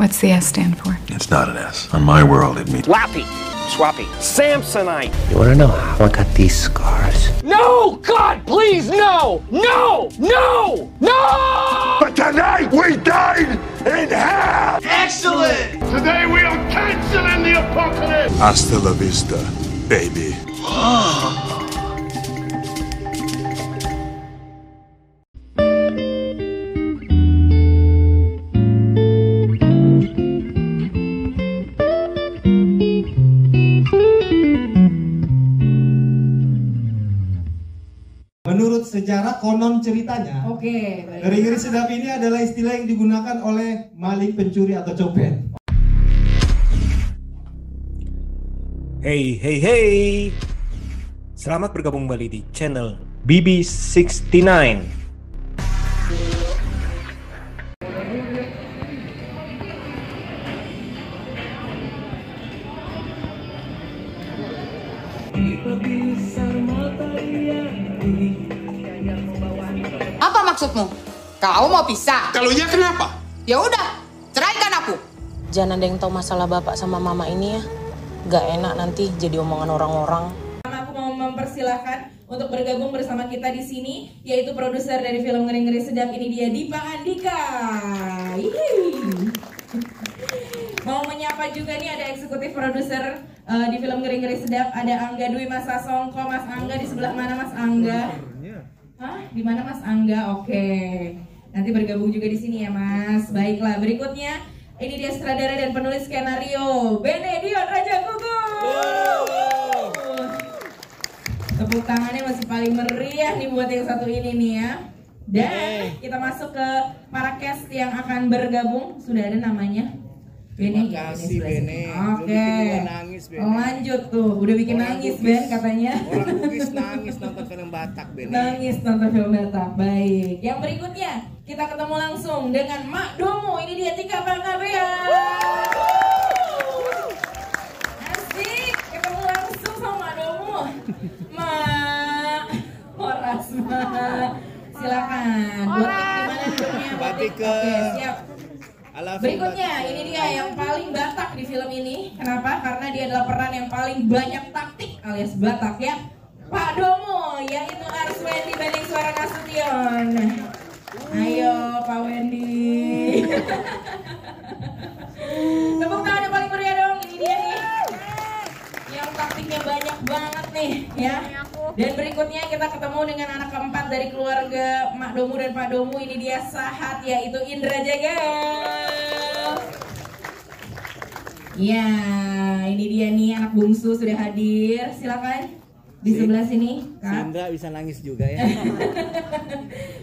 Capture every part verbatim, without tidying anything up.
What's the S stand for? It's not an S. On my world, it means Lappy, Swappy, Samsonite. You want to know how I got these scars? No! God, please, no! No! No! No! But tonight we died in hell! Excellent! Today we are canceling the apocalypse! Hasta la vista, baby. Sejarah konon ceritanya. Oke. Okay, Ngeri-ngeri sedap ini adalah istilah yang digunakan oleh maling, pencuri atau copet. Hey, hey, hey. Selamat bergabung kembali di channel B B enam sembilan. Maksudmu? Kau mau pisah? Kalau iya kenapa? Ya udah, ceraikan aku. Jangan ada yang tahu masalah bapak sama mama ini ya. Gak enak nanti jadi omongan orang-orang. Aku mau mempersilahkan untuk bergabung bersama kita di sini, yaitu produser dari film Ngeri-Ngeri Sedap ini, dia Dipa Andika. Yeay. Mau menyapa juga nih, ada eksekutif produser uh, di film Ngeri-Ngeri Sedap, ada Angga Dwi Mas Sasongko. Mas Angga di sebelah mana, Mas Angga? Hah? Di mana Mas Angga? Oke. Nanti bergabung juga di sini ya, Mas. Baiklah, berikutnya ini dia sutradara dan penulis skenario, Bene Dion Rajaguru. Wow. Tepuk tangannya masih paling meriah nih buat yang satu ini nih ya. Dan kita masuk ke para cast yang akan bergabung. Sudah ada namanya. Bene ya, Bene. Bene. Oke. Nangis, Bene. Lanjut tuh, udah bikin orang nangis Bukis. Ben katanya. Orang Bugis nangis nonton film Batak, Bene. Nangis nonton film Batak. Baik. Yang berikutnya kita ketemu langsung dengan Mak Domo. Ini dia Tika Panggabean. Asik, ketemu langsung sama Mak Domo. Mak, Horas, Mak. Silakan. Buat gimana filmnya? Batik. Oke, siap. Berikutnya, ini dia yang paling Batak di film ini. Kenapa? Karena dia adalah peran yang paling banyak taktik alias Batak ya, Pak Domo, yaitu Arswendi Banding Suara Nasution. Ayo Pak Wendy. Tepuk tangan yang paling meriah dong. Ini dia nih yang taktiknya banyak banget nih ya. Dan berikutnya kita ketemu dengan anak keempat dari keluarga Mak Domo dan Pak Domo. Ini dia sahat, yaitu Indra Jegel. Ya, ini dia nih anak bungsu sudah hadir. Silakan di sebelah sini, Kak. Indra bisa nangis juga ya.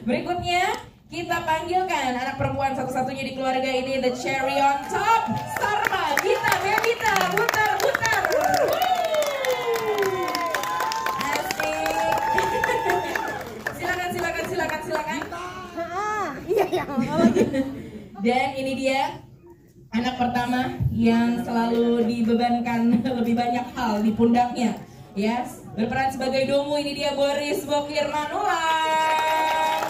Berikutnya kita panggilkan anak perempuan satu-satunya di keluarga ini, the cherry on top, Sarma Gita, Bebita, putar putar. Dan ini dia anak pertama yang selalu dibebankan lebih banyak hal di pundaknya, ya. Yes. Berperan sebagai Domo, ini dia Boris Bokir Manullang.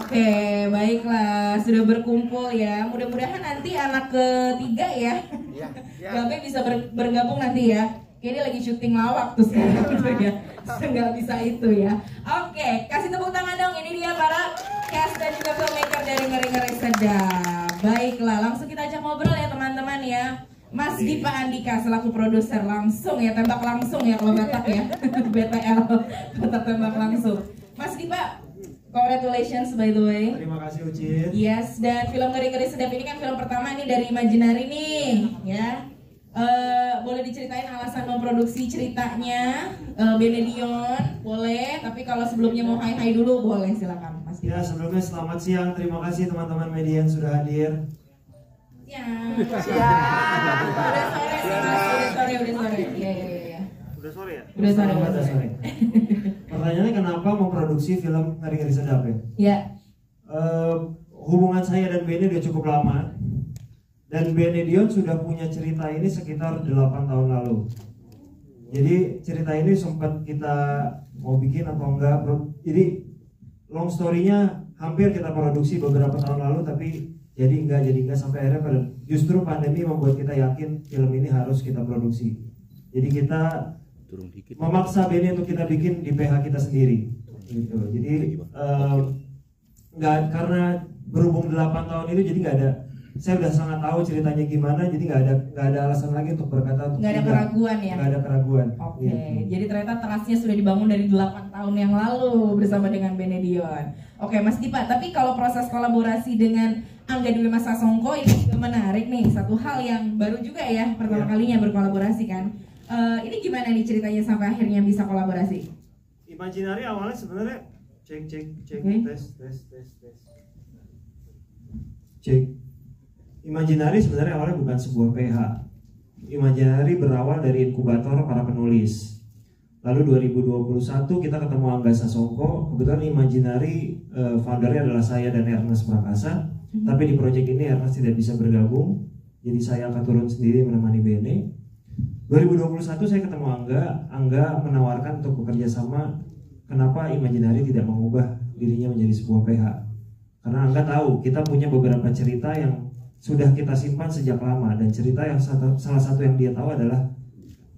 Oke, okay, baiklah, sudah berkumpul ya. Mudah-mudahan nanti anak ketiga ya, ya, ya. Babe bisa ber bergabung nanti ya. Kayaknya lagi syuting lawak tuh sekarang ya. Nggak bisa itu ya. Oke, okay, kasih tepuk tangan dong. Ini dia para cast dan juga filmmaker dari Ngeri-Ngeri Sedap. Baiklah, langsung kita ajak ngobrol ya teman-teman ya. Mas Dipa Andika selaku produser, langsung ya, tembak langsung ya kalau Batak ya. B T L, tetap tembak langsung. Mas Dipa, congratulations by the way. Terima kasih Ucin. Yes, dan film Ngeri-Ngeri Sedap ini kan film pertama nih dari Imajinari nih ya. Uh, boleh diceritain alasan memproduksi ceritanya, uh, Bene Dion boleh, tapi kalau sebelumnya mau hai hai dulu boleh, silakan Mas. Ya, sebelumnya selamat siang, terima kasih teman-teman media yang sudah hadir. Siang. Siang. Udah sore sih Mas, udah sore, udah sore. Iya iya iya. Udah sore ya? Udah sore. Udah sore. Pertanyaannya kenapa memproduksi film Ngeri-Ngeri Sedap ya? Iya. Uh, hubungan saya dan Bene udah cukup lama. Dan Bene Dion sudah punya cerita ini sekitar delapan tahun lalu. Jadi cerita ini sempat kita mau bikin atau enggak. Jadi long story-nya hampir kita produksi beberapa tahun lalu, tapi jadi enggak, jadi enggak sampai akhirnya pada justru pandemi membuat kita yakin film ini harus kita produksi. Jadi kita turun dikit, memaksa Bene untuk kita bikin di P H kita sendiri gitu. Jadi um, nggak, karena berhubung delapan tahun itu jadi nggak ada, saya udah sangat tahu ceritanya gimana, jadi nggak ada nggak ada alasan lagi untuk berkata nggak ada keraguan ya, nggak ada keraguan. Oke, okay. Gitu. Jadi ternyata terasnya sudah dibangun dari delapan tahun yang lalu bersama dengan Bene Dion. Oke, okay, Mas Dipa, tapi kalau proses kolaborasi dengan Angga Dwi Mas Sasongko ini menarik nih, satu hal yang baru juga ya, pertama yeah. kalinya berkolaborasi kan. Uh, ini gimana nih ceritanya sampai akhirnya bisa kolaborasi? Imajinari awalnya sebenarnya cek cek cek okay. tes tes tes tes cek. Imajinari sebenarnya awalnya bukan sebuah P H. Imajinari berawal dari inkubator para penulis. Lalu dua ribu dua puluh satu kita ketemu Angga Sasongko. Kebetulan Imajinari uh, foundernya adalah saya dan Ernest Prakasa. Mm-hmm. Tapi di proyek ini Ernest tidak bisa bergabung, jadi saya akan turun sendiri menemani Bene. dua ribu dua puluh satu saya ketemu Angga, Angga menawarkan untuk bekerja sama. Kenapa Imajinari tidak mengubah dirinya menjadi sebuah P H? Karena Angga tahu kita punya beberapa cerita yang sudah kita simpan sejak lama, dan cerita yang satu, salah satu yang dia tahu adalah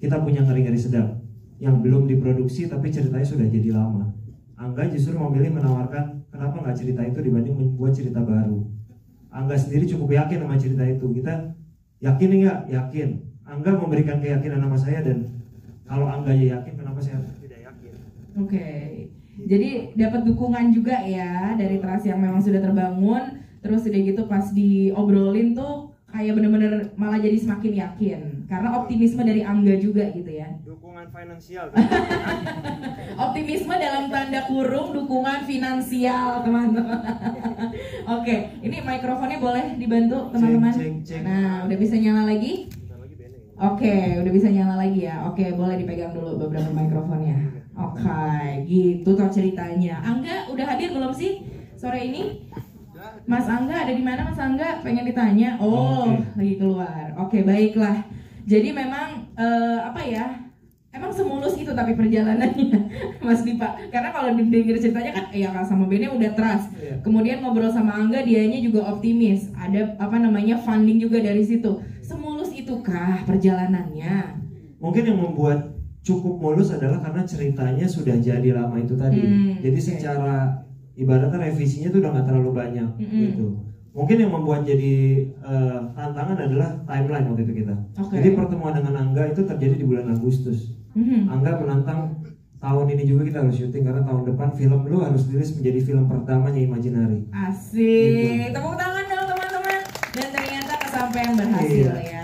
kita punya Ngeri-Ngeri Sedap yang belum diproduksi tapi ceritanya sudah jadi lama. Angga justru memilih menawarkan kenapa nggak cerita itu dibanding membuat cerita baru. Angga sendiri cukup yakin sama cerita itu. Kita yakin nggak? Yakin. Angga memberikan keyakinan sama saya, dan kalau Angga yakin, kenapa saya tidak yakin? Oke, okay. Jadi dapat dukungan juga ya dari trust yang memang sudah terbangun. Terus udah gitu pas diobrolin tuh kayak bener-bener malah jadi semakin yakin karena optimisme dari Angga juga gitu ya. Dukungan finansial. Optimisme dalam tanda kurung dukungan finansial teman-teman. Oke, okay. Ini mikrofonnya boleh dibantu teman-teman. Nah, udah bisa nyala lagi. Oke, okay, udah bisa nyala lagi ya. Oke, okay, boleh dipegang dulu beberapa mikrofonnya. Oke, okay, gitu toh ceritanya. Angga udah hadir belum sih sore ini? Mas Angga ada di mana? Mas Angga pengen ditanya. Oh, okay. Lagi keluar. Oke, okay, baiklah. Jadi memang uh, apa ya? Emang semulus itu tapi perjalanannya, Mas Dipa. Karena kalau denger ceritanya kan, ya kan sama Bene udah trust. Kemudian ngobrol sama Angga, dianya juga optimis. Ada apa namanya funding juga dari situ. Itukah perjalanannya? Mungkin yang membuat cukup mulus adalah karena ceritanya sudah jadi lama itu tadi. Hmm, jadi okay. Secara ibaratnya revisinya tuh udah nggak terlalu banyak. Mm -mm. Gitu. Mungkin yang membuat jadi uh, tantangan adalah timeline waktu itu kita. Okay. Jadi pertemuan dengan Angga itu terjadi di bulan Agustus. Mm -hmm. Angga menantang tahun ini juga kita harus syuting karena tahun depan film lu harus rilis menjadi film pertamanya Imajinari. Asik. Gitu. Tepuk tangan dong teman-teman. Dan ternyata kesampaian berhasil. Iya. Ya.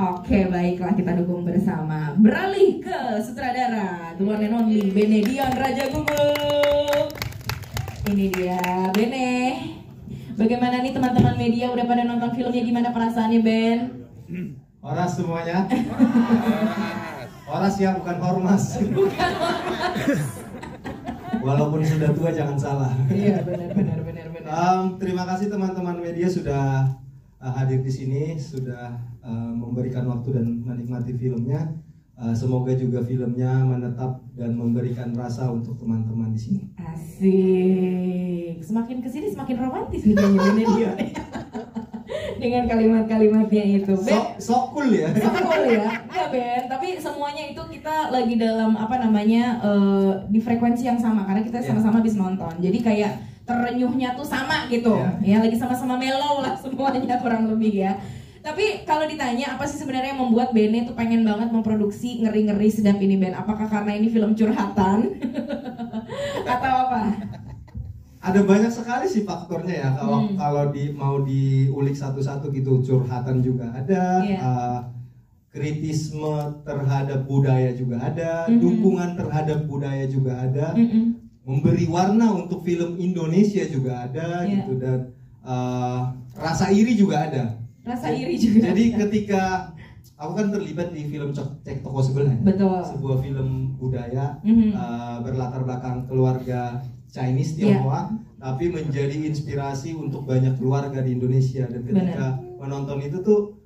Oke, baiklah kita dukung bersama. Beralih ke sutradara the one and only Bene Dion Rajaguru. Ini dia Bene. Bagaimana nih teman-teman media udah pada nonton filmnya, gimana perasaannya Ben? Horas semuanya. Horas ya, bukan hormas. Bukan hormas. Walaupun sudah tua jangan salah. Iya benar benar benar benar. Um, terima kasih teman-teman media sudah Uh, hadir di sini, sudah uh, memberikan waktu dan menikmati filmnya. Uh, semoga juga filmnya menetap dan memberikan rasa untuk teman-teman di sini. Asik, semakin kesini semakin romantis nih kayaknya dia. Dengan kalimat-kalimatnya itu. Sok sok cool ya. Sok cool ya. Iya Ben, tapi semuanya itu kita lagi dalam apa namanya uh, di frekuensi yang sama karena kita sama-sama yeah. habis nonton. Jadi kayak terenyuhnya tuh sama gitu ya, ya lagi sama-sama mellow lah semuanya kurang lebih ya. Tapi kalau ditanya apa sih sebenarnya yang membuat Bene tuh pengen banget memproduksi Ngeri-Ngeri Sedap ini Ben? Apakah karena ini film curhatan atau apa? Ada banyak sekali sih faktornya ya kalau hmm. kalau di mau diulik satu-satu gitu. Curhatan juga ada, yeah. uh, kritisme terhadap budaya juga ada, mm-hmm. dukungan terhadap budaya juga ada. Mm-mm. Memberi warna untuk film Indonesia juga ada yeah. gitu, dan uh, rasa iri juga ada. Rasa iri juga. Jadi ada. Ketika aku kan terlibat di film Cek Toko Sebelah, betul. Sebuah film budaya mm-hmm. uh, berlatar belakang keluarga Chinese Tionghoa, yeah. tapi menjadi inspirasi untuk banyak keluarga di Indonesia. Dan ketika bener. Menonton itu tuh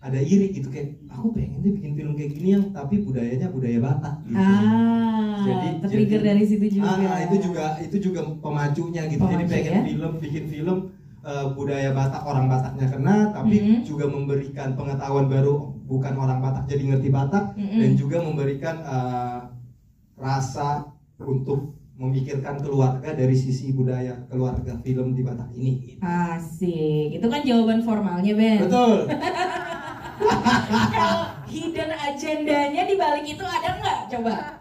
ada iri gitu, kayak aku pengen deh bikin film kayak gini yang tapi budayanya budaya Batak gitu. Ah, jadi trigger dari situ juga. Ah, itu juga itu juga pemacunya gitu. Pemacu, jadi pengen ya? film bikin film uh, budaya Batak, orang Bataknya kena, tapi mm-hmm. juga memberikan pengetahuan baru, bukan orang Batak jadi ngerti Batak, mm-hmm. dan juga memberikan uh, rasa untuk memikirkan keluarga dari sisi budaya keluarga film di Batak ini. Gitu. Asik, itu kan jawaban formalnya Ben. Betul. Kalau hidden agendanya di balik itu ada nggak? Coba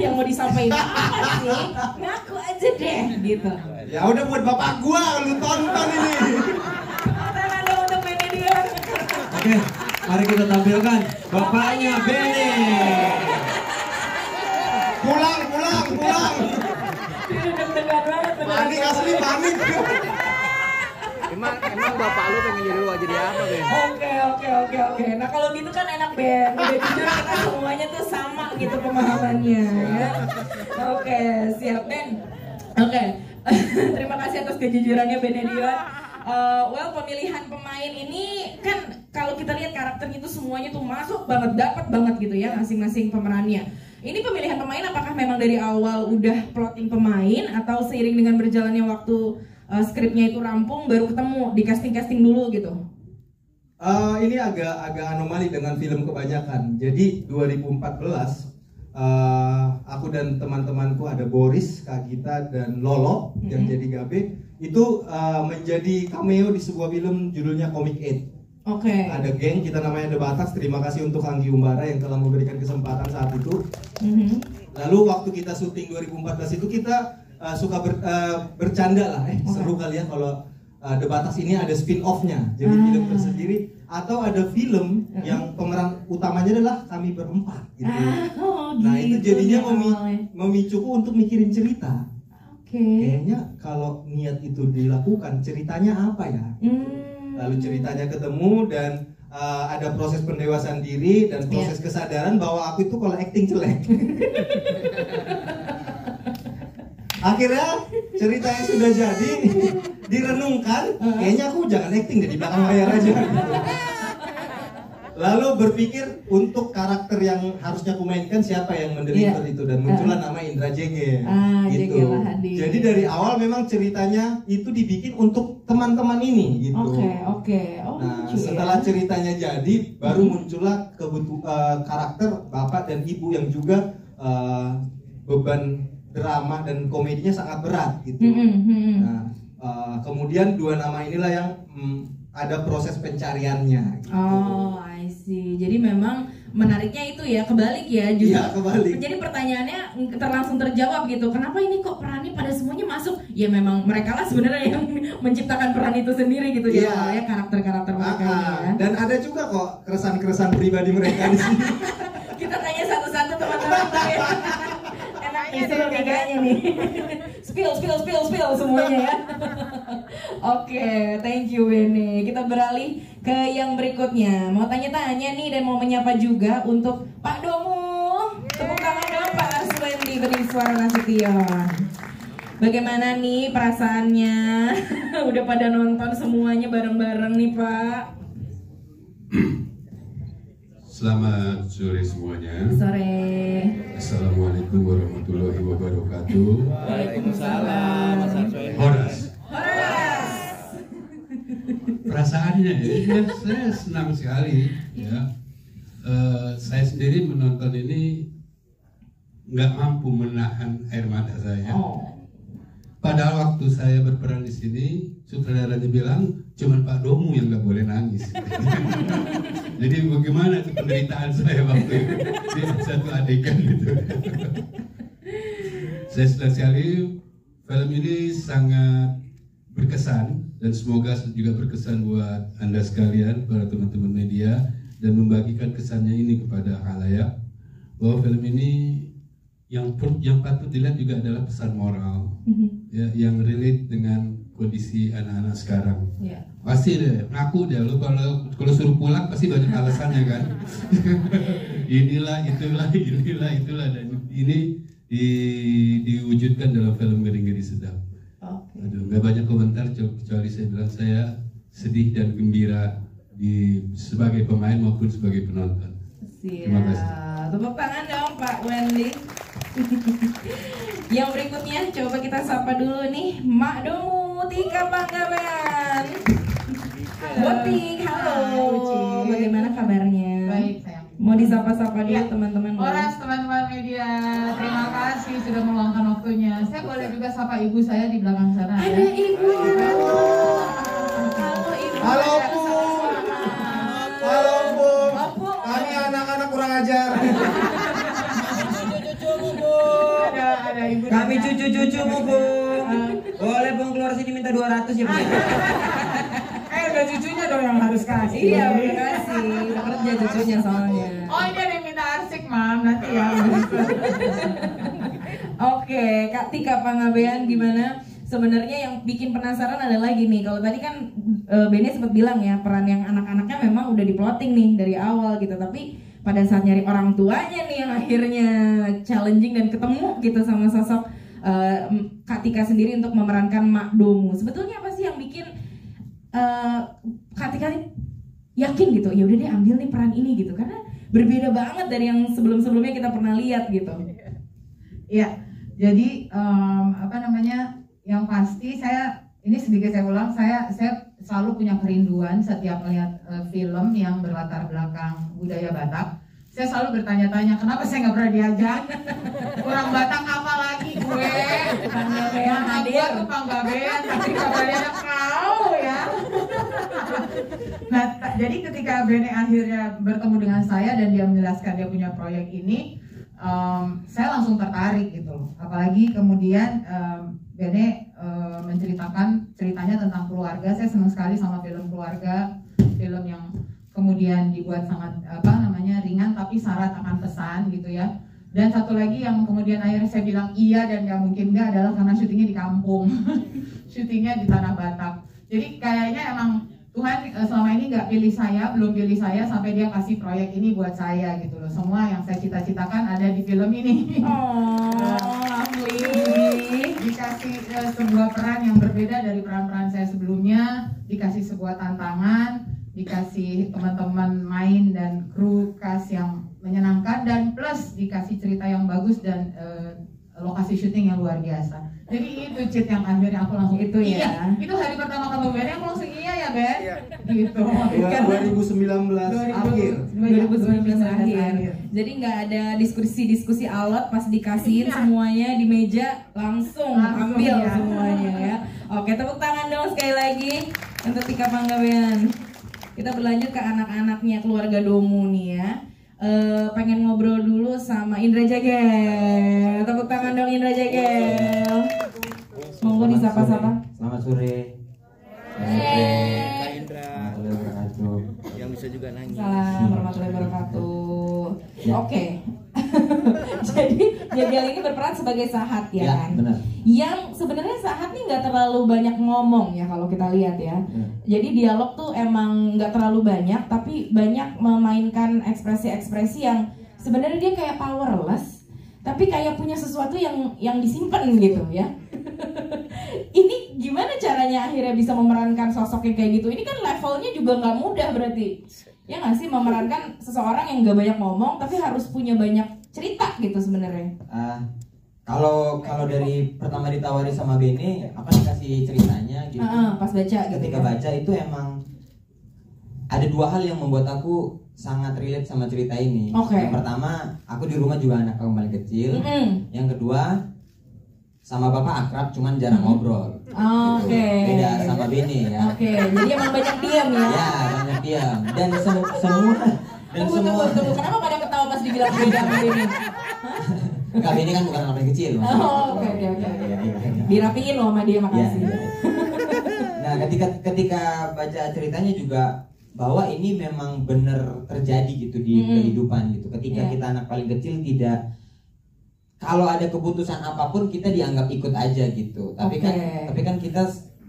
yang mau disampaikan apa sih? Ngaku aja deh, gitu. Ya udah buat bapak gua, lu tonton ini. Tangan dong untuk Bene Dion. Oke, mari kita tampilkan bapaknya Bene. Pulang, pulang, pulang. Deg-degan banget. Panik asli, panik. Emang, emang bapak lu pengen jadi lu aja jadi apa, Ben? Oke, oke, oke, oke. Nah kalau gitu kan enak, Ben. Udah jujur kita semuanya tuh sama gitu pemahamannya. Ya. Oke, siap, Ben. Oke, terima kasih atas kejujurannya, Bene Dion. Uh, well, pemilihan pemain ini kan kalau kita lihat karakternya itu semuanya tuh masuk banget, dapat banget gitu ya masing-masing pemerannya. Ini pemilihan pemain apakah memang dari awal udah plotting pemain atau seiring dengan berjalannya waktu Uh, skripnya itu rampung baru ketemu di casting-casting dulu gitu? Uh, ini agak agak anomali dengan film kebanyakan. Jadi dua ribu empat belas uh, aku dan teman-temanku ada Boris, Kak Gita dan Lolo mm-hmm. yang jadi Gabe itu uh, menjadi cameo di sebuah film judulnya Comic delapan. Oke. Okay. Ada geng kita namanya The Batas. Terima kasih untuk Anggy Umbara yang telah memberikan kesempatan saat itu. Mm-hmm. Lalu waktu kita syuting dua ribu empat belas itu kita Uh, suka ber, uh, bercanda lah, eh, okay. seru kali ya kalau uh, The Batas ini ada spin-off-nya, jadi ah. film tersendiri atau ada film uh. yang pemeran utamanya adalah kami berempat gitu. Ah, oh, nah gitu, itu jadinya ya, memi memicuku untuk mikirin cerita. Okay. Kayaknya kalau niat itu dilakukan ceritanya apa ya? Hmm. Lalu ceritanya ketemu dan uh, ada proses pendewasaan diri dan proses yeah. kesadaran bahwa aku itu kalau acting jelek. Akhirnya ceritanya sudah jadi, direnungkan, kayaknya aku jangan acting deh, di belakang layar aja. Lalu berpikir untuk karakter yang harusnya aku mainkan siapa yang mendeliver yeah. itu, dan muncullah uh. nama Indra Jegel. Ah, gitu. Jadi dari awal memang ceritanya itu dibikin untuk teman-teman ini gitu. Oke, okay, oke. Okay. Oh, nah, lucu, setelah ya? Ceritanya jadi baru muncullah kebutu- uh, karakter bapak dan ibu yang juga uh, beban drama dan komedinya sangat berat gitu. Mm-hmm, mm-hmm. Nah, uh, kemudian dua nama inilah yang mm, ada proses pencariannya. Gitu. Oh, I see. Jadi memang menariknya itu ya, kebalik ya justru. Iya, kebalik. Jadi pertanyaannya terlangsung terjawab gitu. Kenapa ini kok perannya pada semuanya masuk? Ya memang mereka lah sebenarnya yang menciptakan peran itu sendiri gitu ya. Yeah. Ya karakter-karakter mereka. Gitu, ya. Dan ada juga kok keresahan-keresahan pribadi mereka di sini. Kita tanya satu-satu teman-teman. Ini seru nih kayaknya nih. Spill, spill, spill, spill semuanya ya. Oke, okay, thank you Bene. Kita beralih ke yang berikutnya. Mau tanya-tanya nih dan mau menyapa juga untuk Pak Domo. Tepuk tangan dong Pak Arswendi Banding Suara Nasution. Bagaimana nih perasaannya? Udah pada nonton semuanya bareng-bareng nih Pak. Selamat sore semuanya. Sore. Assalamualaikum warahmatullahi wabarakatuh. Waalaikumsalam. Horas. Horas. Perasaannya ya, saya senang sekali ya. Uh, saya sendiri menonton ini nggak mampu menahan air mata saya. Oh. Padahal waktu saya berperan di sini, sutradaranya bilang cuman Pak Domu yang nggak boleh nangis. Jadi bagaimana tuh penderitaan saya waktu itu di satu adegan gitu. Saya senang sekali film ini sangat berkesan dan semoga juga berkesan buat Anda sekalian, para teman-teman media, dan membagikan kesannya ini kepada khalayak bahwa film ini yang yang patut dilihat juga adalah pesan moral mm-hmm. ya, yang relate dengan kondisi anak-anak sekarang. Yeah. Pasti deh, ngaku deh lu kalau kalau suruh pulang pasti banyak alasannya kan. Inilah, itulah, inilah, itulah, dan ini di, diwujudkan dalam film Ngeri-Ngeri Sedap. Okay. Aduh, nggak banyak komentar kecuali saya bilang saya sedih dan gembira di sebagai pemain maupun sebagai penonton. Siap. Terima kasih. Tepuk tangan dong Pak Wendy. Yang berikutnya coba kita sapa dulu nih Mak Domu Tika Panggabean. Botik, halo. Halo. Bagaimana kabarnya? Baik sayang. Mau disapa-sapa dulu teman-teman. Ya. Oras teman-teman media. Terima kasih sudah meluangkan waktunya. Saya boleh juga sapa ibu saya di belakang sana. Ada ya? Ibu. Halo ibu. Halo Bu. Halo Bu. Kami anak-anak kurang ajar. Cucu-cucumu Bu. Ada ada ibu. Kami cucu-cucumu Bu. Boleh Bung keluar sini minta dua ratus ya Bu. Ada cucunya dong yang harus kasih. Iya, kasih. Kerja cucunya soalnya. Oh, ini ada yang minta arsik, Mam, nanti ya. Oke, Kak Tika Panggabean gimana? Sebenarnya yang bikin penasaran adalah gini, kalau tadi kan e, Bene sempat bilang ya, peran yang anak-anaknya memang udah diploting nih dari awal gitu, tapi pada saat nyari orang tuanya nih yang akhirnya challenging dan ketemu gitu sama sosok e, Kak Tika sendiri untuk memerankan Mak Domu. Sebetulnya apa sih yang bikin Uh, kati-kati yakin gitu, ya udah deh ambil nih peran ini gitu, karena berbeda banget dari yang sebelum-sebelumnya kita pernah lihat gitu. Ya, jadi um, apa namanya, yang pasti saya ini sedikit saya ulang, saya saya selalu punya kerinduan setiap melihat uh, film yang berlatar belakang budaya Batak. Saya selalu bertanya-tanya, kenapa saya nggak pernah diajak? Kurang Batak apa lagi gue? Panggabean hadir. Gue tuh Panggabean, tapi kabarnya kau ya. Nah, jadi ketika Bene akhirnya bertemu dengan saya dan dia menjelaskan dia punya proyek ini, um, saya langsung tertarik gitu loh. Apalagi kemudian um, Bene um, menceritakan ceritanya tentang keluarga. Saya senang sekali sama film keluarga, film yang kemudian dibuat sangat apa namanya ringan tapi syarat akan pesan gitu ya. Dan satu lagi yang kemudian akhirnya saya bilang iya dan gak mungkin enggak adalah karena syutingnya di kampung. Syutingnya di tanah Batak. Jadi kayaknya emang Tuhan selama ini gak pilih saya, belum pilih saya sampai dia kasih proyek ini buat saya gitu loh. Semua yang saya cita-citakan ada di film ini. Oh, dikasih sebuah peran yang berbeda dari peran-peran saya sebelumnya, dikasih sebuah tantangan, dikasih teman-teman main dan kru cast yang menyenangkan, dan plus dikasih cerita yang bagus dan uh, lokasi syuting yang luar biasa. Jadi itu cheat yang akhirnya aku langsung itu iya. Ya itu hari pertama ketemu Ben aku langsung iya ya Ben iya. Gitu ya, dua ribu sembilan belas akhir dua ribu sembilan belas akhir jadi nggak ada diskusi-diskusi alot, pas dikasihin iya. Semuanya di meja langsung, langsung ambil ya. Semuanya ya. Oke, tepuk tangan dong sekali lagi untuk Tika Panggabean. Kita berlanjut ke anak-anaknya keluarga Domu nih ya. E, pengen ngobrol dulu sama Indra Jegel. Tepuk tangan dong Indra Jegel. Monggo disapa-sapa. Selamat sore. Kak Indra. Yang bisa juga nangis. Salam warahmatullahi wabarakatuh. Ya. Oke. Jadi Jegel ini berperan sebagai Sahat ya, ya kan? Benar. Yang sebenarnya Sahat nih nggak terlalu banyak ngomong ya kalau kita lihat ya. Hmm. Jadi dialog tuh emang nggak terlalu banyak, tapi banyak memainkan ekspresi-ekspresi yang sebenarnya dia kayak powerless, tapi kayak punya sesuatu yang yang disimpan gitu ya. Ini gimana caranya akhirnya bisa memerankan sosok yang kayak gitu? Ini kan levelnya juga nggak mudah berarti. Ya nggak sih, memerankan seseorang yang nggak banyak ngomong tapi harus punya banyak cerita gitu sebenarnya. Uh, kalau kalau dari pertama ditawari sama Bene, apa dikasih ceritanya gitu? Uh, uh, pas baca. Ketika gitu, baca ya? Itu emang ada dua hal yang membuat aku sangat relate sama cerita ini. Okay. Yang pertama, aku di rumah juga anak kembali kecil. Mm-hmm. Yang kedua, sama bapak akrab cuman jarang mm-hmm. ngobrol. Oh, gitu. Oke. Okay. Beda sama Bene ya. Oke. Okay. Jadi emang banyak diam ya. Ya, banyak diam. Dan se semua dan tunggu, semua. Tunggu, tunggu. Kenapa pada ketawa pas dibilang beda sama Bene? Enggak, Bene kan bukan anak kecil. Oh, oke oke oke. Dirapiin loh sama dia, makasih. Ya, ya. Nah, ketika ketika baca ceritanya juga bahwa ini memang benar terjadi gitu di hmm. kehidupan gitu. Ketika yeah. kita anak paling kecil tidak, kalau ada keputusan apapun kita dianggap ikut aja gitu. Tapi okay. kan tapi kan kita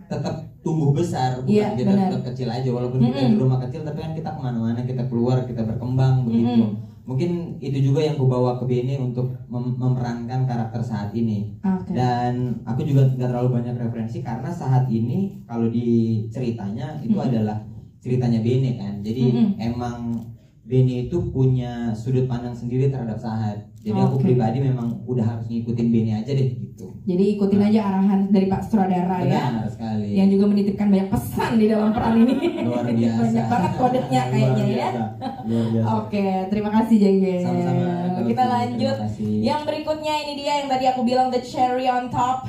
tetap tumbuh besar, bukan yeah, kita bener. tetap kecil aja walaupun mm-hmm. kita di rumah kecil, tapi kan kita kemana-mana, kita keluar, kita berkembang begitu. Mm-hmm. Mungkin itu juga yang aku bawa ke Bene untuk mem memerankan karakter Sahat ini. Okay. Dan aku juga nggak terlalu banyak referensi karena Sahat ini kalau di ceritanya itu mm-hmm. adalah ceritanya Bene kan. Jadi mm-hmm. emang Bene itu punya sudut pandang sendiri terhadap sahat. Jadi oh, aku okay. pribadi memang udah harus ngikutin Bene aja deh gitu. Jadi ikutin nah. aja arahan dari Pak Sutradara ya. Benar sekali. Yang juga menitipkan banyak pesan di dalam peran ini. Luar biasa. Banyak banget kodenya kayaknya ya. Oke, okay, terima kasih Jegel. Sama-sama. Kita lanjut. Yang berikutnya ini dia yang tadi aku bilang the cherry on top.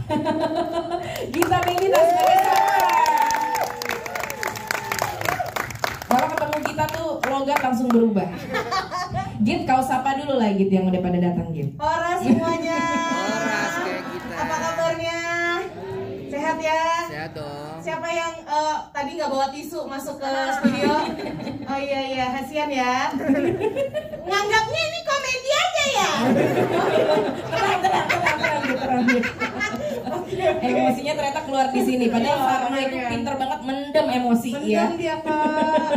Gita Benita sebagai kalau ketemu kita tuh logat langsung berubah. Git, kau sapa dulu lah Git yang udah pada datang Git. Horas semuanya. Horas kayak kita. Apa kabarnya? Hai. Sehat ya? Sehat dong. Siapa yang uh, tadi nggak bawa tisu masuk ke studio? Oh iya iya, kasihan ya. Nganggapnya ini komedi aja ya. Tenang tenang tenang tenang. Emosinya ternyata keluar di sini. Padahal Sarma itu pinter banget mendem emosi ya. Mendem dia Pak.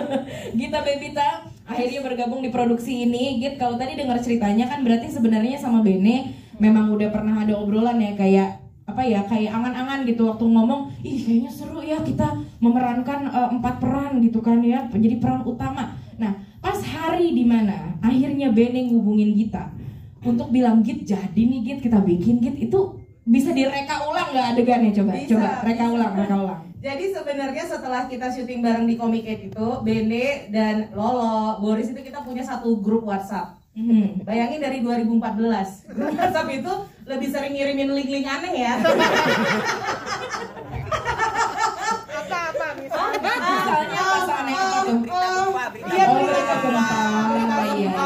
Gita Bebita akhirnya bergabung di produksi ini. Git, kalau tadi dengar ceritanya kan berarti sebenarnya sama Bene memang udah pernah ada obrolan ya, kayak apa ya, kayak angan-angan gitu waktu ngomong, ih kayaknya seru ya kita memerankan uh, empat peran gitu kan ya, jadi peran utama. Nah pas hari dimana akhirnya Bene ngubungin Gita untuk bilang Git jadi nih Git kita bikin Git, itu bisa direka ulang nggak adegannya? Coba, bisa, coba reka bisa. ulang, reka ulang. Jadi sebenarnya setelah kita syuting bareng di Comic delapan itu, Bene dan Lolo, Boris itu kita punya satu grup WhatsApp. Hmm. Bayangin dari dua ribu empat belas, grup WhatsApp itu lebih sering ngirimin link-link aneh ya. Apa-apa misalnya? Misalnya apa aneh itu? Berita lupa, berita lupa. Iya,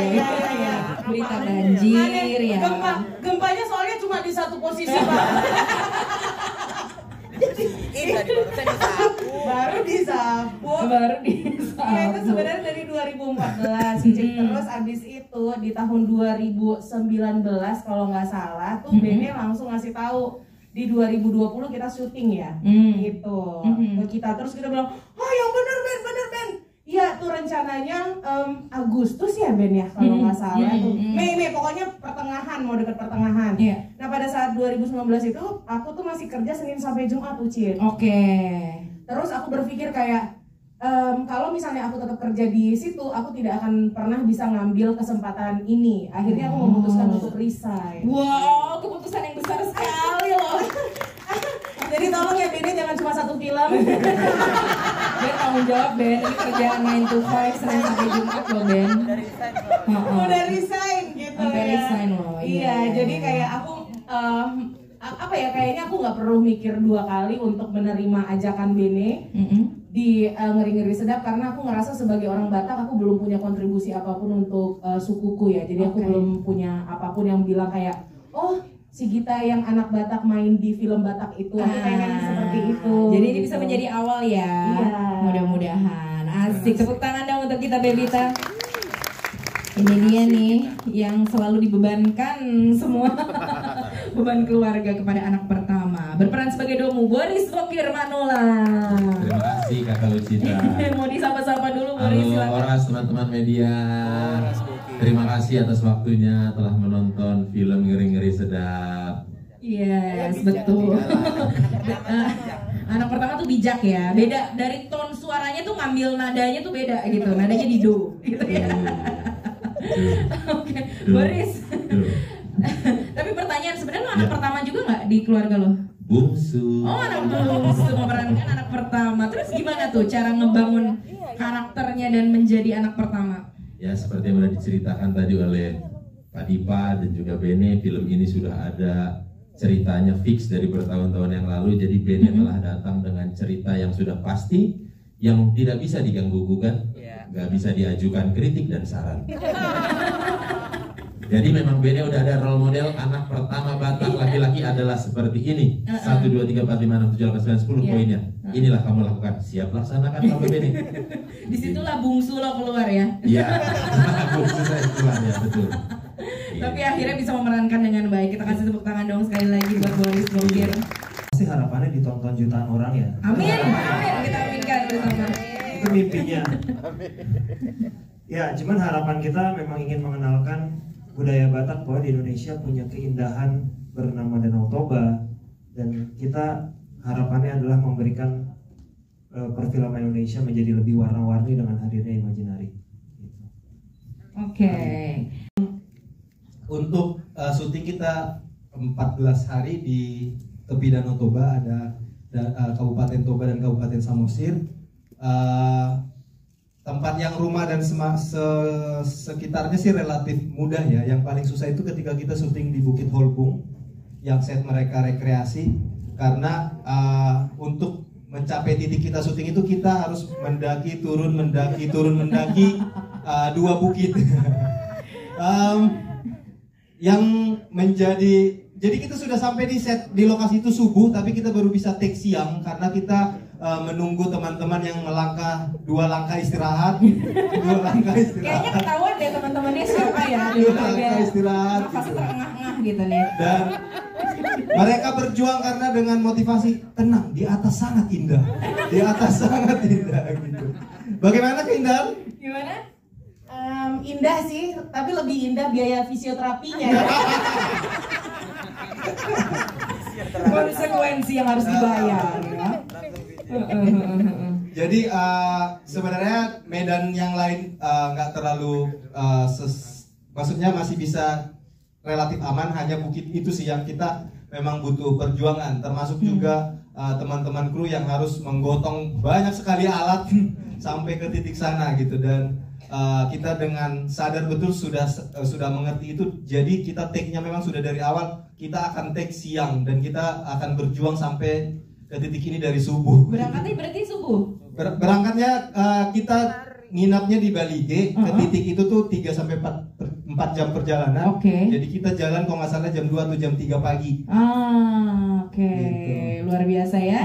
iya, iya. Berita banjir ya. Gempa, gempanya soalnya cuma di satu posisi Pak. Jadi ini baru disapu, baru disapu, baru disapu. Ya itu sebenarnya dari dua ribu empat belas. hmm. Terus abis itu di tahun dua ribu sembilan belas kalau nggak salah tuh hmm. Bene langsung ngasih tahu di dua ribu dua puluh kita syuting ya, hmm. gitu. Hmm. Kita terus kita bilang, oh yang bener Ben, bener Ben. Iya tuh rencananya um, Agustus ya Ben ya kalau nggak hmm. salah hmm. tuh Mei Mei pokoknya pertengahan, mau deket pertengahan yeah. Nah pada saat dua ribu sembilan belas itu aku tuh masih kerja Senin sampai Jumat Ucin. Oke okay. Terus aku berpikir kayak um, kalau misalnya aku tetap kerja di situ aku tidak akan pernah bisa ngambil kesempatan ini. Akhirnya aku memutuskan oh. untuk resign. Wow, keputusan yang besar sekali loh. Jadi tolong ya Ben, jangan cuma satu film. Ben tanggung jawab Ben, ini kerjaan nine to five Senin sampai Jumat loh Ben. Udah resign loh. Udah resign gitu ya. Udah resign loh. Iya, jadi kayak aku um, apa ya, kayaknya aku nggak perlu mikir dua kali untuk menerima ajakan Bene mm-hmm. di uh, Ngeri-Ngeri Sedap, karena aku ngerasa sebagai orang Batak aku belum punya kontribusi apapun untuk uh, sukuku ya. Jadi okay. aku belum punya apapun yang bilang kayak oh si Gita yang anak Batak main di film Batak itu, aku pengen seperti itu. Jadi ini bisa menjadi awal ya, iya. mudah-mudahan. Asik, tepuk tangan dong untuk Gita Bebita. Ini dia nih yang selalu dibebankan semua beban keluarga kepada anak pertama. Berperan sebagai domu Boris Bokir Manullang. Terima kasih Kakak Lucita. Mau disapa-sapa dulu Boris. Halo Oras, teman-teman media. Terima kasih atas waktunya telah menonton film Ngeri-Ngeri Sedap. Yes, ya, betul. Anak pertama tuh bijak ya, beda dari ton suaranya tuh ngambil nadanya tuh beda gitu, nadanya di do gitu ya. Oke, okay. Boris. Duh. Tapi pertanyaan sebenarnya anak ya. pertama juga nggak di keluarga lo? Bungsu. Oh anak bungsu, memerankan anak pertama. Terus gimana tuh cara ngebangun karakternya dan menjadi anak pertama? Ya seperti yang sudah diceritakan tadi oleh Pak Dipa dan juga Bene, film ini sudah ada ceritanya fix dari bertahun-tahun yang lalu. Jadi Bene mm-hmm. telah datang dengan cerita yang sudah pasti, yang tidak bisa diganggu-gugat, yeah. gak bisa diajukan kritik dan saran. Jadi memang Bene udah ada role model anak pertama Batak laki-laki adalah seperti ini. Satu, dua, tiga, empat, lima, enam, tujuh, delapan, sembilan, sepuluh yeah. poinnya. Inilah kamu lakukan, siap laksanakan kamu Bene. Disitulah bungsu lo keluar ya. Iya, bungsu saya keluar ya, betul. Tapi yeah. akhirnya bisa memerankan dengan baik. Kita kasih tepuk tangan dong sekali lagi buat Boris Bokir. Pasti harapannya ditonton jutaan orang ya. Amin, amin, kita aminkan bersama. Itu mimpinya. Ya, cuman harapan kita memang ingin mengenalkan budaya Batak bahwa di Indonesia punya keindahan bernama Danau Toba. Dan kita harapannya adalah memberikan uh, perfilman Indonesia menjadi lebih warna-warni dengan hadirnya Imajinari. Gitu. Oke. Okay. Untuk uh, syuting kita empat belas hari di tepi Danau Toba, ada da, uh, Kabupaten Toba dan Kabupaten Samosir. Uh, tempat yang rumah dan sema, se, sekitarnya sih relatif mudah ya. Yang paling susah itu ketika kita syuting di Bukit Holbung, yang set mereka rekreasi, karena uh, untuk mencapai titik kita syuting itu kita harus mendaki, turun, mendaki, turun, mendaki uh, dua bukit. um, yang menjadi, jadi kita sudah sampai di set di lokasi itu subuh, tapi kita baru bisa take siang karena kita uh, menunggu teman-teman yang melangkah dua langkah istirahat, dua langkah istirahat. Kayaknya ketahuan deh teman-temannya siapa ya. Dua langkah istirahat. Lokasi terengah-engah gitu nih. Dan mereka berjuang karena dengan motivasi tenang, di atas sangat indah, di atas sangat indah gitu. Bagaimana keindahan? Gimana? Um, indah sih, tapi lebih indah biaya fisioterapinya. Ya? Konsekuensi yang harus dibayar. Ya? Jadi uh, sebenarnya medan yang lain nggak uh, terlalu, uh, ses maksudnya masih bisa relatif aman. Hanya bukit itu sih yang kita memang butuh perjuangan. Termasuk hmm. juga teman-teman uh, kru yang harus menggotong banyak sekali alat sampai ke titik sana gitu. Dan Uh, kita dengan sadar betul sudah uh, sudah mengerti itu, jadi kita take-nya memang sudah dari awal kita akan take siang dan kita akan berjuang sampai ke titik ini dari subuh. Berangkatnya berarti subuh? Ber berangkatnya uh, kita nginapnya di Balige, uh-huh. ke titik itu tuh tiga sampai empat jam perjalanan. Okay. Jadi kita jalan kalau nggak salah jam dua atau jam tiga pagi. Ah, oke, okay. Gitu. Luar biasa ya.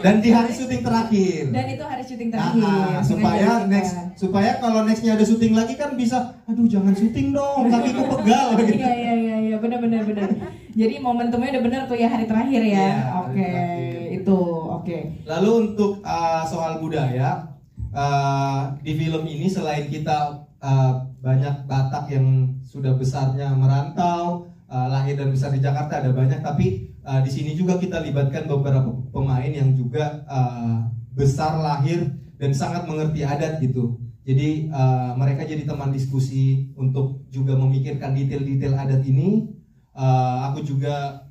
Dan di hari syuting terakhir. Dan itu hari syuting terakhir. Nah, supaya next, supaya kalau nextnya ada syuting lagi kan bisa. Aduh, jangan syuting dong, kakiku pegal. Gitu. Iya iya iya iya, benar-benar benar. Jadi momentumnya udah benar tuh ya hari terakhir ya. Ya, oke, terakhir. Itu oke. Okay. Lalu untuk uh, soal budaya uh, di film ini selain kita uh, banyak Batak yang sudah besarnya merantau, uh, lahir dan besar di Jakarta ada banyak, tapi Uh, di sini juga kita libatkan beberapa pemain yang juga uh, besar lahir dan sangat mengerti adat gitu. Jadi uh, mereka jadi teman diskusi untuk juga memikirkan detail-detail adat ini. Uh, aku juga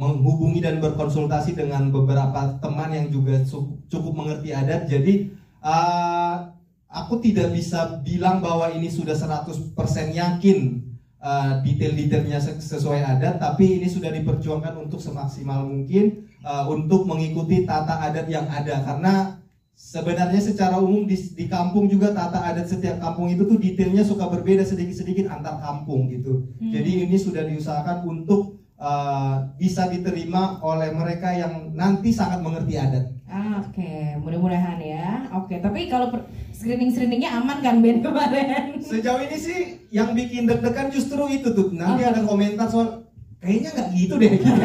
menghubungi dan berkonsultasi dengan beberapa teman yang juga cukup mengerti adat. Jadi uh, aku tidak bisa bilang bahwa ini sudah seratus persen yakin Uh, detail-detailnya sesuai adat, tapi ini sudah diperjuangkan untuk semaksimal mungkin uh, untuk mengikuti tata adat yang ada, karena sebenarnya secara umum di, di kampung juga tata adat setiap kampung itu tuh detailnya suka berbeda sedikit-sedikit antar kampung gitu. Hmm. Jadi ini sudah diusahakan untuk uh, bisa diterima oleh mereka yang nanti sangat mengerti adat. Ah, oke, okay. Mudah-mudahan ya. Oke, okay. Tapi kalau screening-screeningnya aman kan Ben kemarin? Sejauh ini sih yang bikin deg-degan justru itu tuh. Nanti oh. ada komentar soal kayaknya nggak gitu deh. Gitu.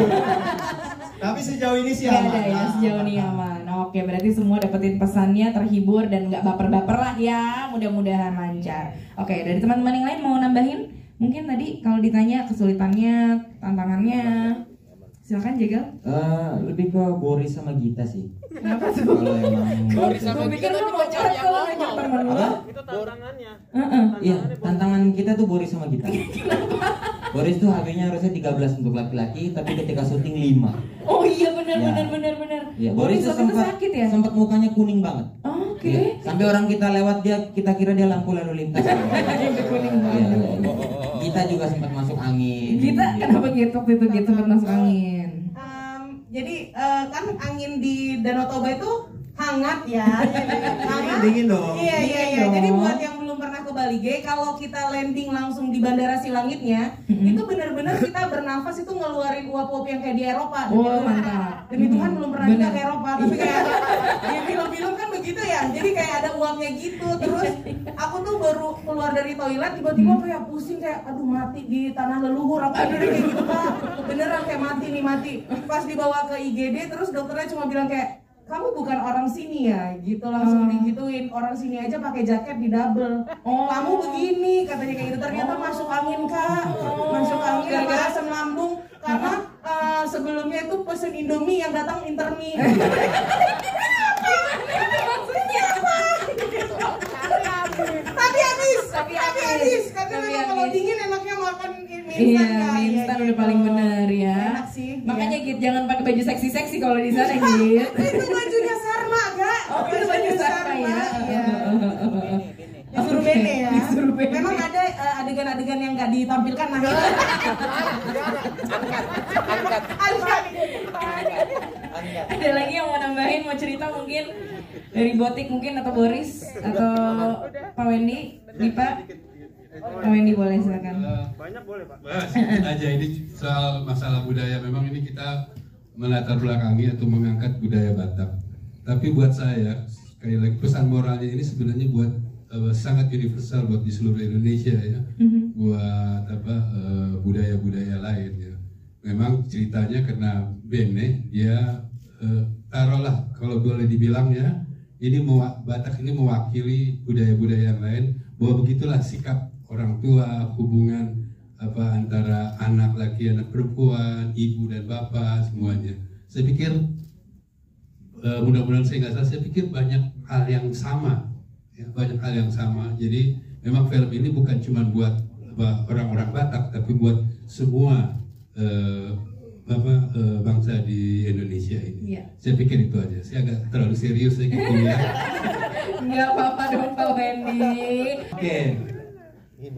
Tapi sejauh ini sih aman. Ada ya, sejauh ini aman. Oke, okay, berarti semua dapetin pesannya, terhibur dan nggak baper-baper lah ya. Mudah-mudahan lancar. Oke, okay, dari teman-teman yang lain mau nambahin? Mungkin tadi kalau ditanya kesulitannya, tantangannya. Silakan Jegel. Uh, lebih ke Boris sama Gita sih. Kenapa tuh? Kalau emang Boris sama Gita tuh mau cari yang mau. Apa? Tantangannya. Heeh. Iya, tantangan kita tuh Boris sama Gita. Boris tuh H P-nya harusnya tiga belas untuk laki-laki, tapi ketika syuting lima. Oh iya benar ya. benar benar benar. Ya, Boris, Boris tuh sempat sakit ya? Sempat mukanya kuning banget. Oh, oke. Okay. Ya. Sampai orang kita lewat dia kita kira dia lampu lalu lintas. Dia kuning banget. Ya, ya, ya. Kita juga sempat masuk angin. Kita gitu. Kenapa gitu itu gitu sempat masuk angin? Jadi uh, kan angin di Danau Toba itu hangat ya, hangat. Dingin dong. Iya iya iya. Jadi buat yang belum pernah ke Balige, kalau kita landing langsung di Bandara Silangitnya, mm-hmm. itu benar-benar kita bernafas itu ngeluarin uap-uap yang kayak di Eropa. Oh mantap. Demi Tuhan belum pernah kita ke Eropa, tapi kayak di film-film kan begitu ya. Jadi kayak ada uapnya gitu. Terus aku tuh baru keluar dari toilet tiba-tiba hmm. kayak pusing kayak aduh mati di tanah leluhur apa kayak gitu Pak. Beneran kayak mati nih mati. Pas dibawa ke I G D terus dokternya cuma bilang kayak kamu bukan orang sini ya gitu langsung hmm. digituin. Orang sini aja pakai jaket di double. Oh kamu begini katanya kayak gitu ternyata oh. masuk angin Kak. Oh. Masuk angin gara-gara asam lambung karena uh, sebelumnya itu pesen Indomie yang datang Intermi. Tapi habis, tapi habis. Karena memang kalau dingin enaknya makan mie instan. Iya, mie instan udah paling bener ya. Enak sih. Makanya Git jangan pakai baju seksi-seksi kalau di sana Git. Itu bajunya Sarma, Kak. Oh, itu baju Sarma ya. Disuruh Bene ya. Memang ada adegan-adegan yang nggak ditampilkan nah. Angkat, angkat, angkat. Ada lagi yang mau nambahin, mau cerita mungkin? Dari Botik mungkin atau Boris atau Pak Wendy, Dipa, Pak Wendy boleh silakan. Banyak boleh Pak. Bahas aja ini soal masalah budaya. Memang ini kita melatar belakangi atau mengangkat budaya Batak. Tapi buat saya sekali lagi pesan moralnya ini sebenarnya buat uh, sangat universal buat di seluruh Indonesia ya. Mm-hmm. Buat apa uh, budaya-budaya lain ya. Memang ceritanya karena Bene dia uh, taruhlah kalau boleh dibilang ya. Ini Batak ini mewakili budaya-budaya yang lain bahwa begitulah sikap orang tua, hubungan apa antara anak laki, anak perempuan, ibu dan bapak semuanya. Saya pikir mudah-mudahan saya nggak salah, saya pikir banyak hal yang sama, ya, banyak hal yang sama. Jadi memang film ini bukan cuma buat orang-orang Batak, tapi buat semua eh, apa bangsa di Indonesia ini. Ya. Saya pikir itu aja. Saya agak terlalu serius saya gitu ya. Enggak apa-apa dong Pak Wendy. Oke.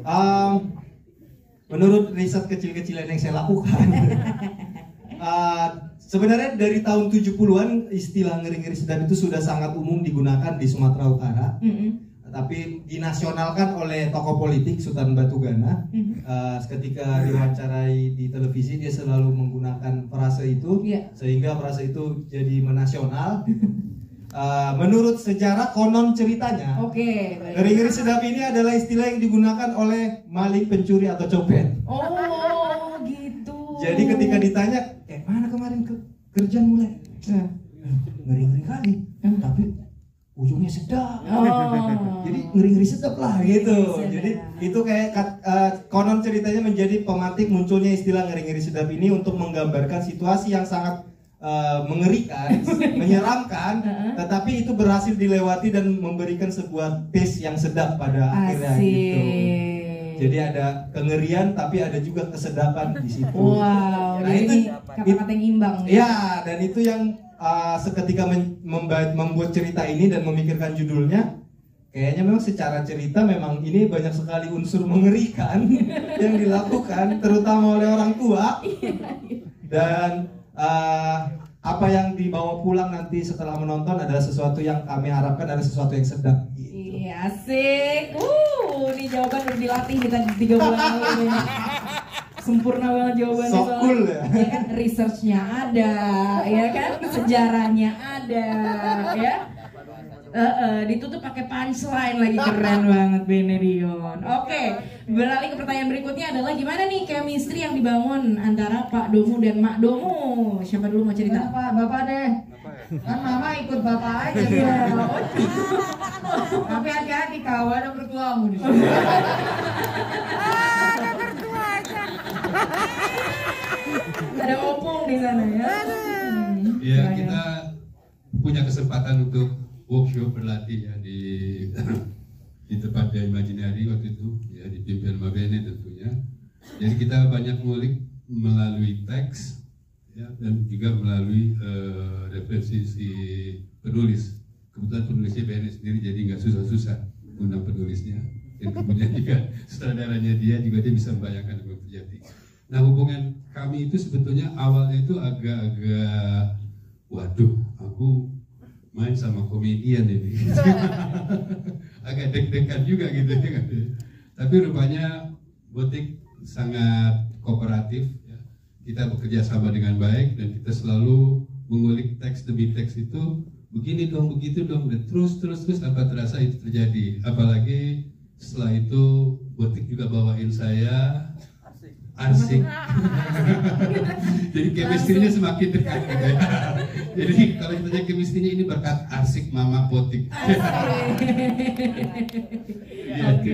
Um, menurut riset kecil-kecilan yang saya lakukan, uh, sebenarnya dari tahun tujuh puluhan istilah ngeri-ngeri sedap itu sudah sangat umum digunakan di Sumatera Utara. Mm-hmm. Tapi dinasionalkan oleh tokoh politik Sutan Bhatoegana. Mm-hmm. uh, ketika diwawancarai di televisi dia selalu menggunakan frase itu, yeah. Sehingga frase itu jadi menasional. uh, menurut sejarah konon ceritanya, okay, ngeri-ngeri sedap ini adalah istilah yang digunakan oleh maling, pencuri atau copet. Oh gitu. Jadi ketika ditanya, eh mana kemarin ke kerjaan mulai? Nah, ngeri-ngeri kali, eh, tapi ujungnya sedap. Oh. Jadi ngeri-ngeri sedap lah gitu. Sedap. Jadi itu kayak uh, konon ceritanya menjadi pemantik munculnya istilah ngeri-ngeri sedap ini untuk menggambarkan situasi yang sangat uh, mengerikan, menyeramkan, uh-huh. Tetapi itu berhasil dilewati dan memberikan sebuah taste yang sedap pada Asik. Akhirnya gitu. Jadi ada kengerian tapi ada juga kesedapan di situ. Wow. Nah, itu kata-kata yang imbang. Ya, dan itu yang Uh, seketika membuat cerita ini dan memikirkan judulnya, kayaknya memang secara cerita memang ini banyak sekali unsur mengerikan yang dilakukan terutama oleh orang tua. Dan uh, apa yang dibawa pulang nanti setelah menonton adalah sesuatu yang kami harapkan adalah sesuatu yang sedap gitu. Iya asik. Uh, ini jawaban udah dilatih kita tiga bulan lalu. Sempurna banget jawabannya so cool, ya? Ya kan researchnya ada, ya kan sejarahnya ada, ya. Uh, uh, ditutup pakai punchline lagi, keren banget Bene Dion. Oke, okay. Beralih ke pertanyaan berikutnya adalah gimana nih chemistry yang dibangun antara Pak Domu dan Mak Domu? Siapa dulu mau cerita? Bapak, bapak deh. Kan mama ikut bapak aja. Ya. Tapi hati-hati kawan ada bertuamu di sini. Ada opung di sana ya. Iya, kita punya kesempatan untuk workshop berlatih ya di di tempat di Imajinari waktu itu ya dipimpin sama Bene tentunya. Jadi kita banyak ngulik melalui teks ya dan juga melalui uh, referensi si penulis. Kebetulan penulisnya Bene sendiri jadi nggak susah-susah undang penulisnya. Dan kemudian juga sutradaranya dia juga dia bisa membayangkan apa terjadi. Nah hubungan kami itu sebetulnya awalnya itu agak-agak waduh aku main sama komedian ini agak deg-degan juga gitu ya. Tapi rupanya Botik sangat kooperatif ya. Kita bekerja sama dengan baik dan kita selalu mengulik teks demi teks itu begini dong begitu dong dan terus terus terus tanpa terasa itu terjadi. Apalagi setelah itu Botik juga bawain saya Arsik, jadi chemistry-nya semakin dekat gitu ya. Jadi kalau kita tanya chemistry-nya ini berkat Arsik Mama Botik. Oke,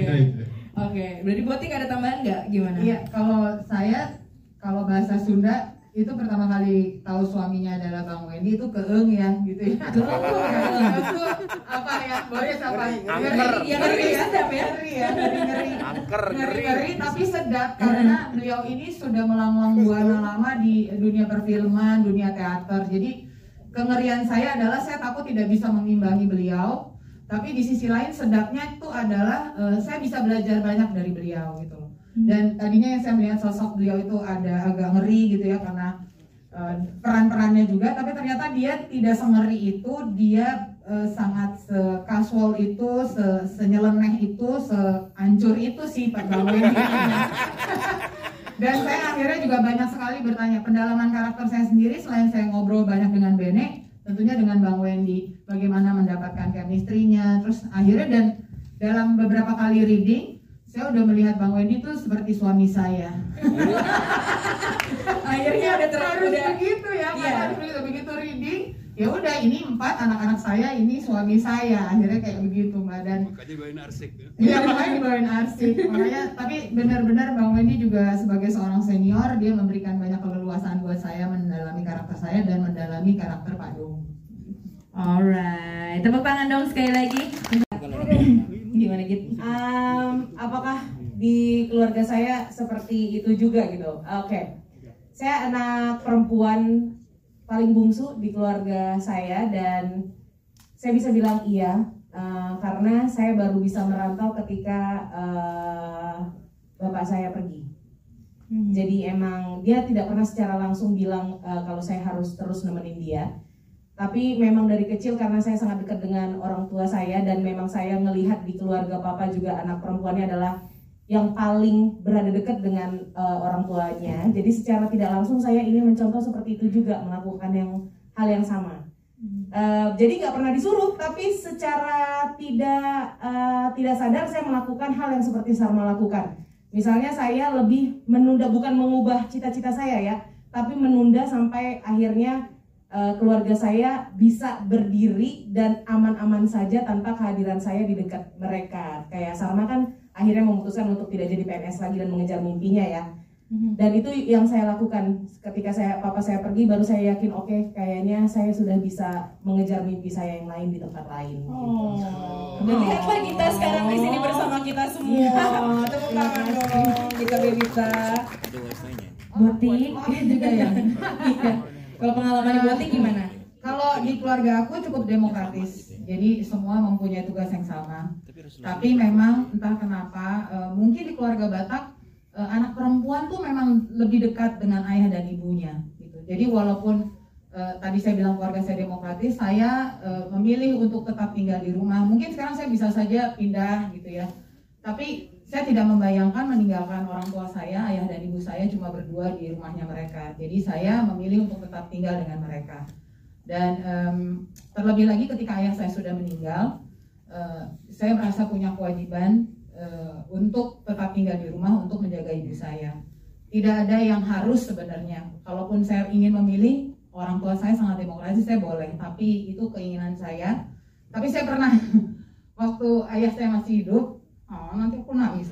oke. Berarti Botik ada tambahan nggak? Gimana? Iya, kalau saya kalau bahasa Sunda itu pertama kali tahu suaminya adalah Bang Wendy itu keeng ya gitu ya. Keeng itu apa ya? Boris apa? Ngeri-ngeri sedap ya. Ngeri-ngeri. Ngeri-ngeri tapi sedap karena beliau ini sudah melanglang buana lama di dunia perfilman, dunia teater. Jadi kengerian saya adalah saya takut tidak bisa mengimbangi beliau. Tapi di sisi lain sedapnya itu adalah uh, saya bisa belajar banyak dari beliau gitu loh. Dan tadinya yang saya melihat sosok beliau itu ada agak ngeri gitu ya karena uh, peran-perannya juga, tapi ternyata dia tidak sengeri itu, dia uh, sangat se-casual itu, se-senyeleneh itu, se-ancur itu sih Pak Gawain. Dan saya akhirnya juga banyak sekali bertanya pendalaman karakter saya sendiri selain saya ngobrol banyak dengan Bene, tentunya dengan Bang Wendy, bagaimana mendapatkan chemistry-nya. Terus akhirnya dan dalam beberapa kali reading, saya udah melihat Bang Wendy itu seperti suami saya. Akhirnya udah terlalu begitu ya, yeah. Harus begitu, begitu reading, ya udah ini empat anak-anak saya, ini suami saya. Akhirnya kayak begitu Mbak dan. Makanya dibawain arsik. Iya makanya dibawain arsik. Makanya tapi benar-benar Bang Wendy juga sebagai seorang senior dia memberikan banyak keleluasaan buat saya mendalami karakter saya dan mendalami karakter Pak Dung. Alright, tepuk tangan dong sekali lagi. Gimana gitu? Um, apakah di keluarga saya seperti itu juga gitu? Oke, okay. Saya anak perempuan paling bungsu di keluarga saya dan saya bisa bilang iya uh, karena saya baru bisa merantau ketika uh, bapak saya pergi. Hmm. Jadi emang dia tidak pernah secara langsung bilang uh, kalau saya harus terus nemenin dia. Tapi memang dari kecil karena saya sangat dekat dengan orang tua saya dan memang saya melihat di keluarga papa juga anak perempuannya adalah yang paling berada dekat dengan uh, orang tuanya. Jadi secara tidak langsung saya ingin mencontoh seperti itu juga melakukan yang hal yang sama. Uh, jadi nggak pernah disuruh, tapi secara tidak uh, tidak sadar saya melakukan hal yang seperti Sarma lakukan. Misalnya saya lebih menunda, bukan mengubah cita-cita saya ya, tapi menunda sampai akhirnya keluarga saya bisa berdiri dan aman-aman saja tanpa kehadiran saya di dekat mereka. Kayak Sarma kan akhirnya memutuskan untuk tidak jadi P N S lagi dan mengejar mimpinya ya. Dan itu yang saya lakukan ketika saya papa saya pergi, baru saya yakin oke okay, kayaknya saya sudah bisa mengejar mimpi saya yang lain di tempat lain. Oh. Gitu. Dan lihatlah kita sekarang di sini bersama kita semua. Oh, tepuk tangan dong. Kita bisa. Butik juga ya. Kalau pengalaman Ibu Ati gimana? Kalau di keluarga aku cukup demokratis, jadi semua mempunyai tugas yang sama. Tapi memang entah kenapa, uh, mungkin di keluarga Batak uh, anak perempuan tuh memang lebih dekat dengan ayah dan ibunya. Gitu. Jadi walaupun uh, tadi saya bilang keluarga saya demokratis, saya uh, memilih untuk tetap tinggal di rumah. Mungkin sekarang saya bisa saja pindah gitu ya. Tapi saya tidak membayangkan meninggalkan orang tua saya, ayah dan ibu saya cuma berdua di rumahnya mereka. Jadi saya memilih untuk tetap tinggal dengan mereka. Dan um, terlebih lagi ketika ayah saya sudah meninggal, uh, saya merasa punya kewajiban uh, untuk tetap tinggal di rumah untuk menjaga ibu saya. Tidak ada yang harus sebenarnya. Kalaupun saya ingin memilih, orang tua saya sangat demokratis, saya boleh. Tapi itu keinginan saya. Tapi saya pernah, waktu ayah saya masih hidup, oh, nanti aku nangis.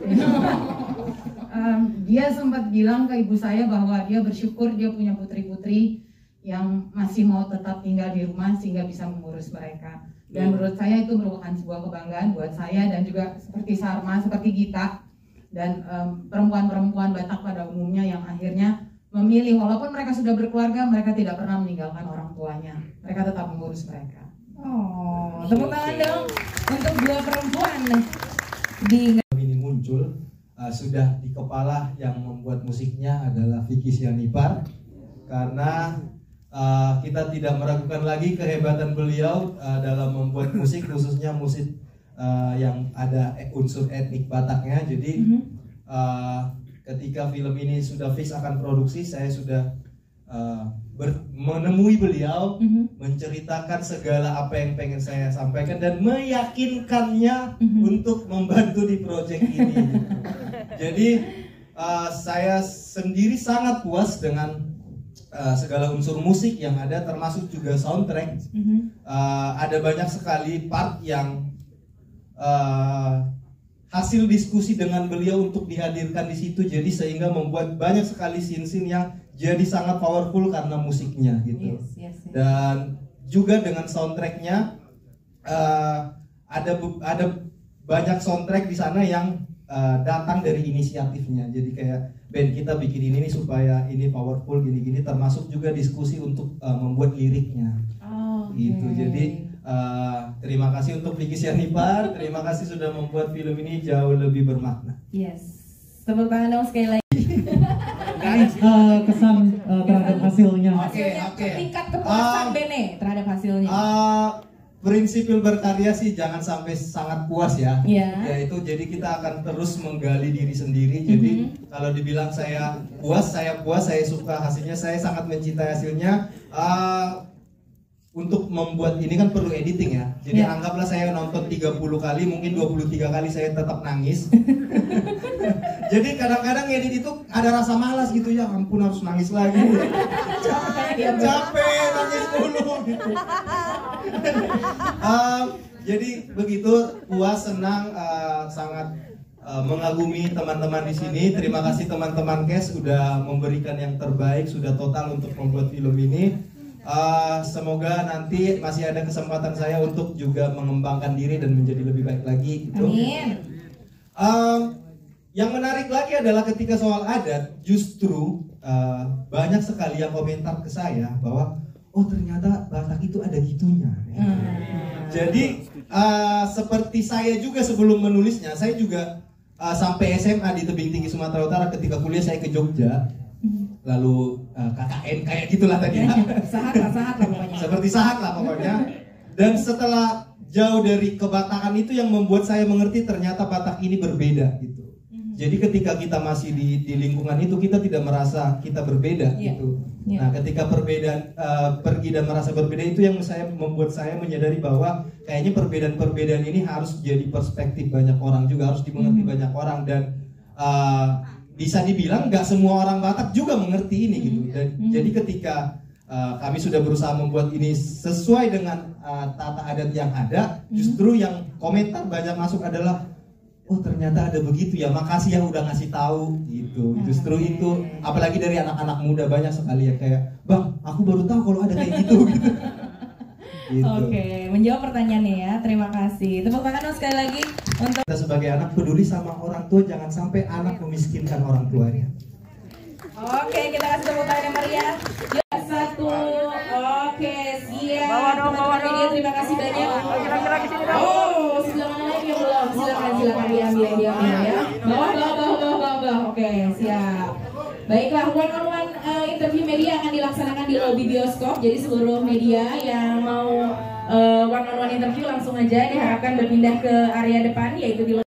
um, dia sempat bilang ke ibu saya bahwa dia bersyukur dia punya putri-putri yang masih mau tetap tinggal di rumah sehingga bisa mengurus mereka. Dan menurut saya itu merupakan sebuah kebanggaan buat saya dan juga seperti Sarma, seperti Gita dan perempuan-perempuan Batak pada umumnya yang akhirnya memilih walaupun mereka sudah berkeluarga, mereka tidak pernah meninggalkan orang tuanya. Mereka tetap mengurus mereka. Oh, tepuk tangan dong untuk dua perempuan. Di... ini muncul uh, sudah di kepala yang membuat musiknya adalah Vicky Sianipar karena uh, kita tidak meragukan lagi kehebatan beliau uh, dalam membuat musik khususnya musik uh, yang ada unsur etnik Bataknya. Jadi uh, ketika film ini sudah fix akan produksi, saya sudah uh, menemui beliau, mm-hmm. menceritakan segala apa yang pengen saya sampaikan dan meyakinkannya mm-hmm. untuk membantu di proyek ini. Jadi uh, saya sendiri sangat puas dengan uh, segala unsur musik yang ada, termasuk juga soundtrack. Mm-hmm. Uh, ada banyak sekali part yang uh, hasil diskusi dengan beliau untuk dihadirkan di situ, jadi sehingga membuat banyak sekali scene-scene yang jadi sangat powerful karena musiknya gitu. Yes, yes, yes. Dan juga dengan soundtracknya uh, ada ada banyak soundtrack di sana yang uh, datang dari inisiatifnya. Jadi kayak band kita bikin ini nih supaya ini powerful gini-gini, termasuk juga diskusi untuk uh, membuat liriknya. Oh, okay. Gitu. Jadi Uh, terima kasih untuk Vicky Sianipar, terima kasih sudah membuat film ini jauh lebih bermakna. Yes, tepuk tangan dong sekali lagi. Guys, uh, kesan uh, terhadap hasilnya. Oke, oke. Tingkat kepuasan uh, Bene terhadap hasilnya. Uh, prinsip berkarya sih jangan sampai sangat puas ya. Yeah. Ya itu, jadi kita akan terus menggali diri sendiri. Jadi mm-hmm. kalau dibilang saya puas, saya puas, saya suka hasilnya, saya sangat mencintai hasilnya. Uh, Untuk membuat ini kan perlu editing ya. Jadi yeah. anggaplah saya nonton tiga puluh kali, mungkin dua puluh tiga kali saya tetap nangis. Jadi kadang-kadang edit itu ada rasa malas gitu, ya ampun harus nangis lagi. Capek, capek nangis dulu gitu. um, Jadi begitu, puas, senang, uh, sangat uh, mengagumi teman-teman di sini. Terima kasih teman-teman Kes sudah memberikan yang terbaik, sudah total untuk membuat film ini. Uh, semoga nanti masih ada kesempatan saya untuk juga mengembangkan diri dan menjadi lebih baik lagi gitu. Amin. Um, yang menarik lagi adalah ketika soal adat, justru uh, banyak sekali yang komentar ke saya bahwa oh ternyata Batak itu ada gitunya. Hmm. Jadi uh, seperti saya juga sebelum menulisnya, saya juga uh, sampai S M A di Tebing Tinggi Sumatera Utara, ketika kuliah saya ke Jogja. Lalu uh, K K N kayak gitulah tadi ya. Sahat lah, sahat lah pokoknya. Seperti sahat lah pokoknya. Dan setelah jauh dari kebatakan itu yang membuat saya mengerti ternyata Batak ini berbeda gitu. Mm-hmm. Jadi ketika kita masih di, di lingkungan itu kita tidak merasa kita berbeda yeah. gitu. Yeah. Nah ketika perbedaan uh, pergi dan merasa berbeda itu yang saya membuat saya menyadari bahwa kayaknya perbedaan-perbedaan ini harus jadi perspektif banyak orang juga, harus dimengerti mm-hmm. banyak orang dan uh, bisa dibilang nggak semua orang Batak juga mengerti ini gitu. Dan, mm-hmm. jadi ketika uh, kami sudah berusaha membuat ini sesuai dengan uh, tata adat yang ada, mm-hmm. justru yang komentar banyak masuk adalah oh ternyata ada begitu ya, makasih ya udah ngasih tahu gitu. Justru itu, apalagi dari anak-anak muda banyak sekali ya kayak bang aku baru tahu kalau ada kayak gitu. Gitu. Gitu. Oke, okay. Menjawab pertanyaannya ya. Terima kasih. Tepuk tangan dong sekali lagi untuk kita sebagai anak peduli sama orang tua, jangan sampai anak memiskinkan orang tuanya. Oke, okay, kita kasih tepuk tangan yang meriah. Yuk satu. Oke, siap. Bawa dong, bawa dong. Terima kasih banyak. Kira-kira ke sini dong. Oh, silakan lagi yang belum. Silakan, silakan diambil, diambil ya. Bawa, bawa, bawa, bawa, bawa. Oke, siap. Baiklah, one on one uh, interview media akan dilaksanakan di lobi bioskop. Jadi seluruh media yang mau uh, one on one interview langsung aja diharapkan berpindah ke area depan, yaitu di